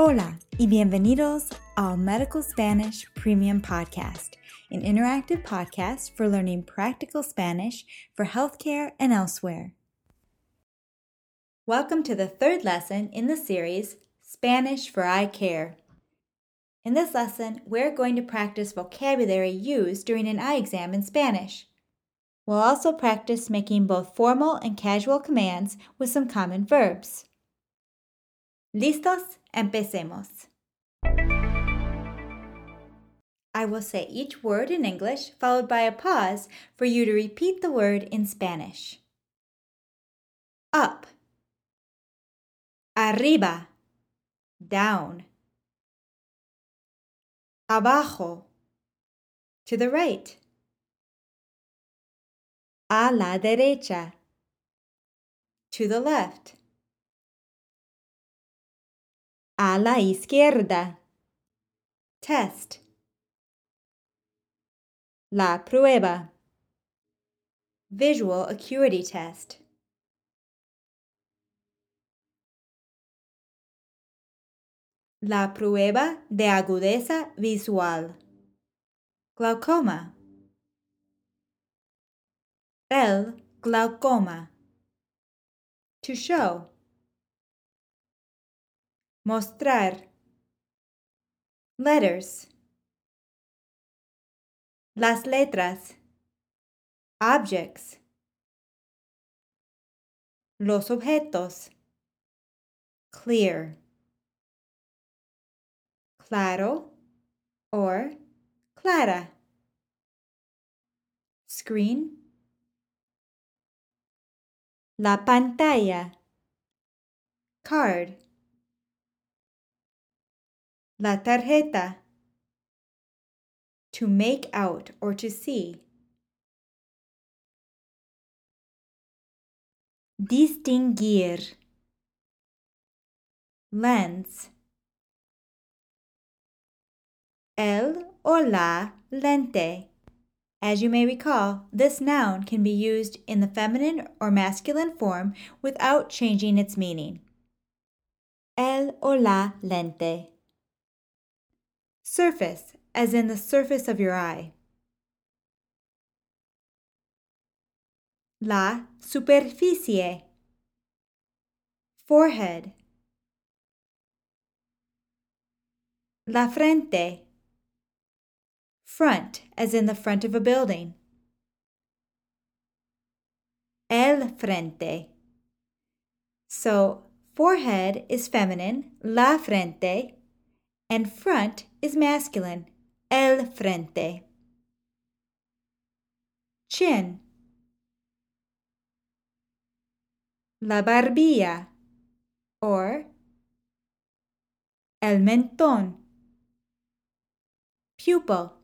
Hola y bienvenidos al Medical Spanish Premium Podcast, an interactive podcast for learning practical Spanish for healthcare and elsewhere. Welcome to the third lesson in the series, Spanish for Eye Care. In this lesson, we're going to practice vocabulary used during an eye exam in Spanish. We'll also practice making both formal and casual commands with some common verbs. Listos, empecemos. I will say each word in English, followed by a pause for you to repeat the word in Spanish. Up. Arriba. Down. Abajo. To the right. A la derecha. To the left. A la izquierda. Test. La prueba. Visual acuity test. La prueba de agudeza visual. Glaucoma. El glaucoma. To show. Mostrar. Letters. Las letras. Objects. Los objetos. Clear. Claro or clara. Screen. La pantalla. Card. La tarjeta. To make out or to see. Distinguir. Lens. El or la lente. As you may recall, this noun can be used in the feminine or masculine form without changing its meaning. El or la lente. Surface, as in the surface of your eye. La superficie. Forehead. La frente. Front, as in the front of a building. El frente. So, forehead is feminine, la frente, and front is masculine, el frente. Chin. La barbilla, or el mentón. Pupil.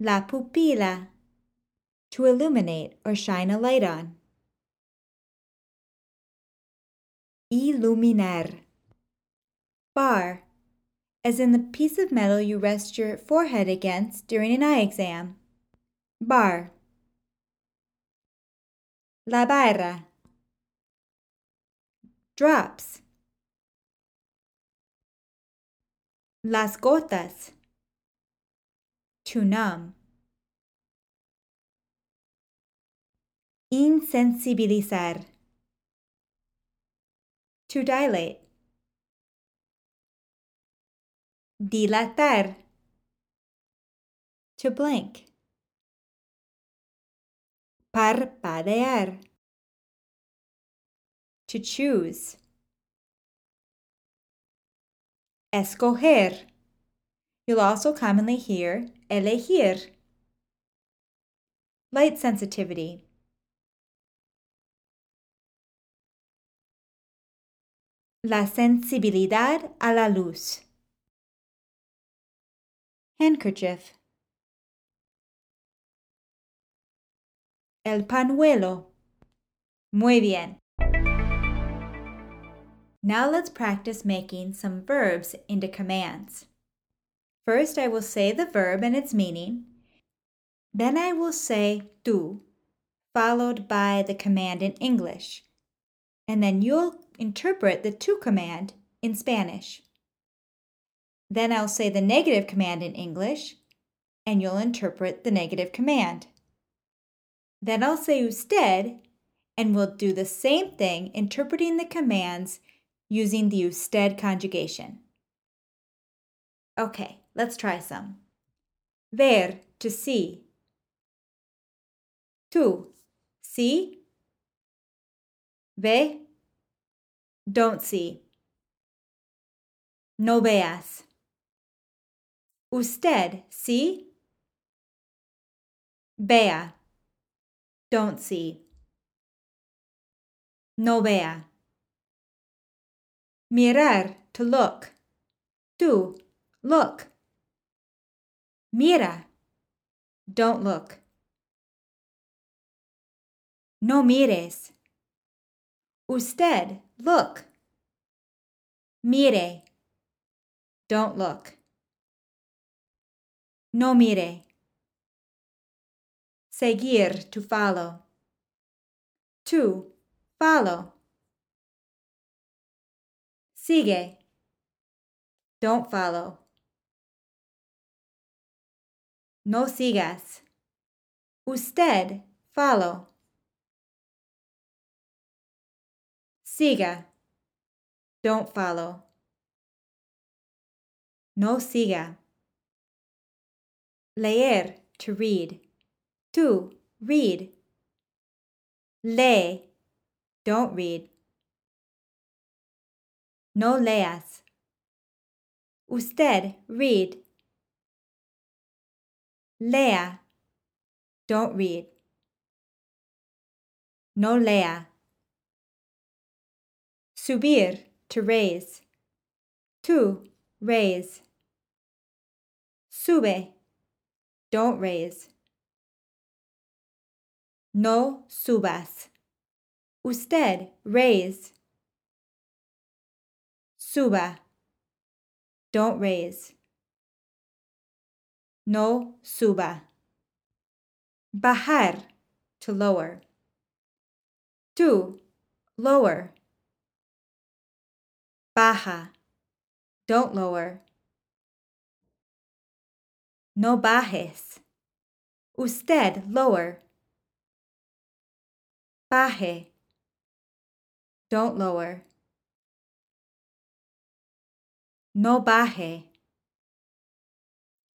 La pupila. To illuminate or shine a light on. Iluminar. Bar, as in the piece of metal you rest your forehead against during an eye exam. Bar. La barra. Drops. Las gotas. To numb. Insensibilizar. To dilate. Dilatar. To blink. Parpadear. To choose. Escoger. You'll also commonly hear elegir. Light sensitivity. La sensibilidad a la luz. Handkerchief. El pañuelo. Muy bien. Now let's practice making some verbs into commands. First, I will say the verb and its meaning. Then I will say tú, followed by the command in English. And then you'll interpret the to command in Spanish. Then I'll say the negative command in English, and you'll interpret the negative command. Then I'll say usted, and we'll do the same thing, interpreting the commands using the usted conjugation. Okay, let's try some. Ver, to see. Tú, see. Ve, don't see. No veas. Usted, see. Vea, don't see. No vea. Mirar, to look. Tú, look. Mira, don't look. No mires. Usted, look. Mire, don't look. No mire. Seguir, to follow. Tú, follow. Sigue, don't follow. No sigas. Usted, follow. Siga, don't follow. No siga. Leer, to read. Tú, read. Lee, don't read. No leas. Usted, read. Lea, don't read. No lea. Subir, to raise. Tú, raise. Sube, don't raise. No subas. Usted, raise. Suba, don't raise. No suba. Bajar, to lower. Tú, lower. Baja, don't lower. No bajes. Usted, lower. Baje, don't lower. No baje.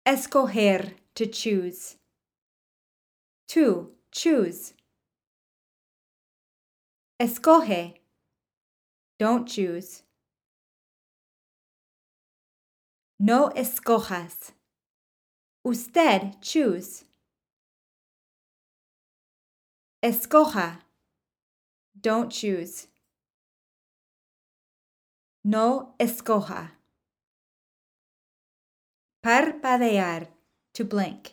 Escoger, to choose. Tú, choose. Escoge, don't choose. No escojas. Usted, choose. Escoja, don't choose. No escoja. Parpadear, to blink.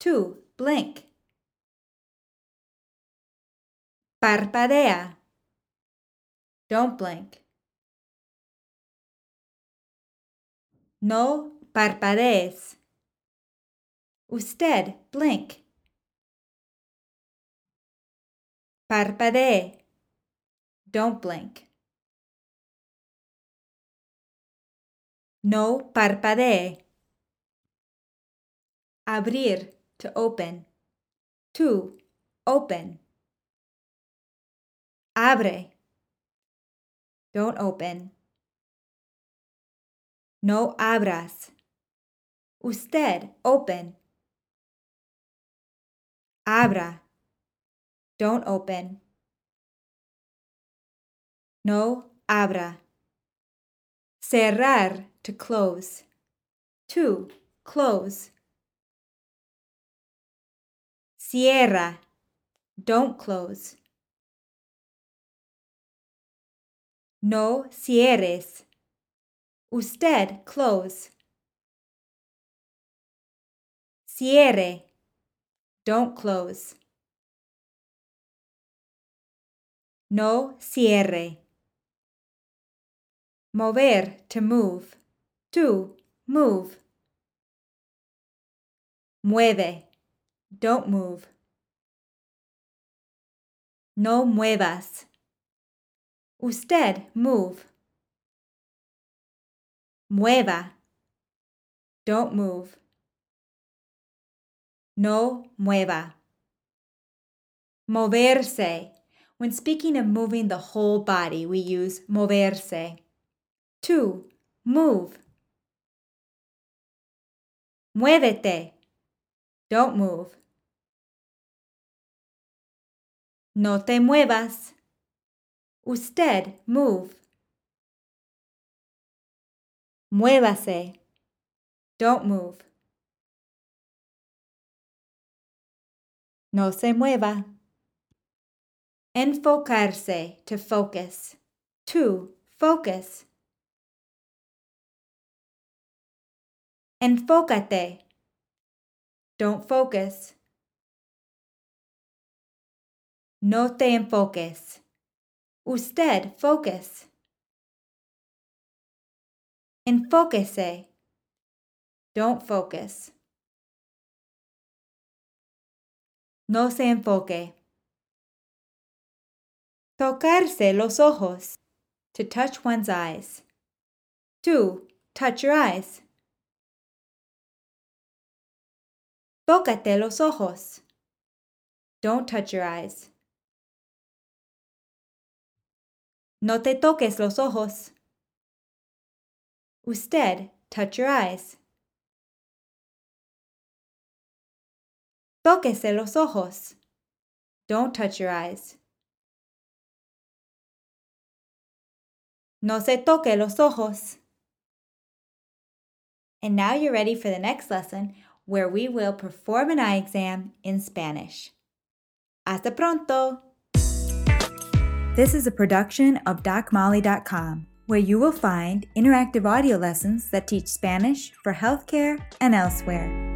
Tú, blink. Parpadea, don't blink. No parpadees. Usted, blink. Parpadee, don't blink. No parpadee. Abrir, to open. Tú, open. Abre, don't open. No abras. Usted, open. Abra, don't open. No abra. Cerrar, to close. Tú, close. Cierra, don't close. No cierres. Usted, close. Cierre, don't close. No cierre. Mover, to move. Tú, move. Mueve, don't move. No muevas. Usted, move. Mueva. Don't move. No mueva. Moverse. When speaking of moving the whole body, we use moverse. 2. Move. Muévete. Don't move. No te muevas. Usted, move. Muévase. Don't move. No se mueva. Enfocarse, to focus. 2. Focus. Enfócate. Don't focus. No te enfoques. Usted, focus. Enfóquese. Don't focus. No se enfoque. Tocarse los ojos. To touch one's eyes. 2. Touch your eyes. Tócate los ojos. Don't touch your eyes. No te toques los ojos. Usted, touch your eyes. Tóquese los ojos. Don't touch your eyes. No se toque los ojos. And now you're ready for the next lesson, where we will perform an eye exam in Spanish. Hasta pronto! This is a production of DocMolly.com, where you will find interactive audio lessons that teach Spanish for healthcare and elsewhere.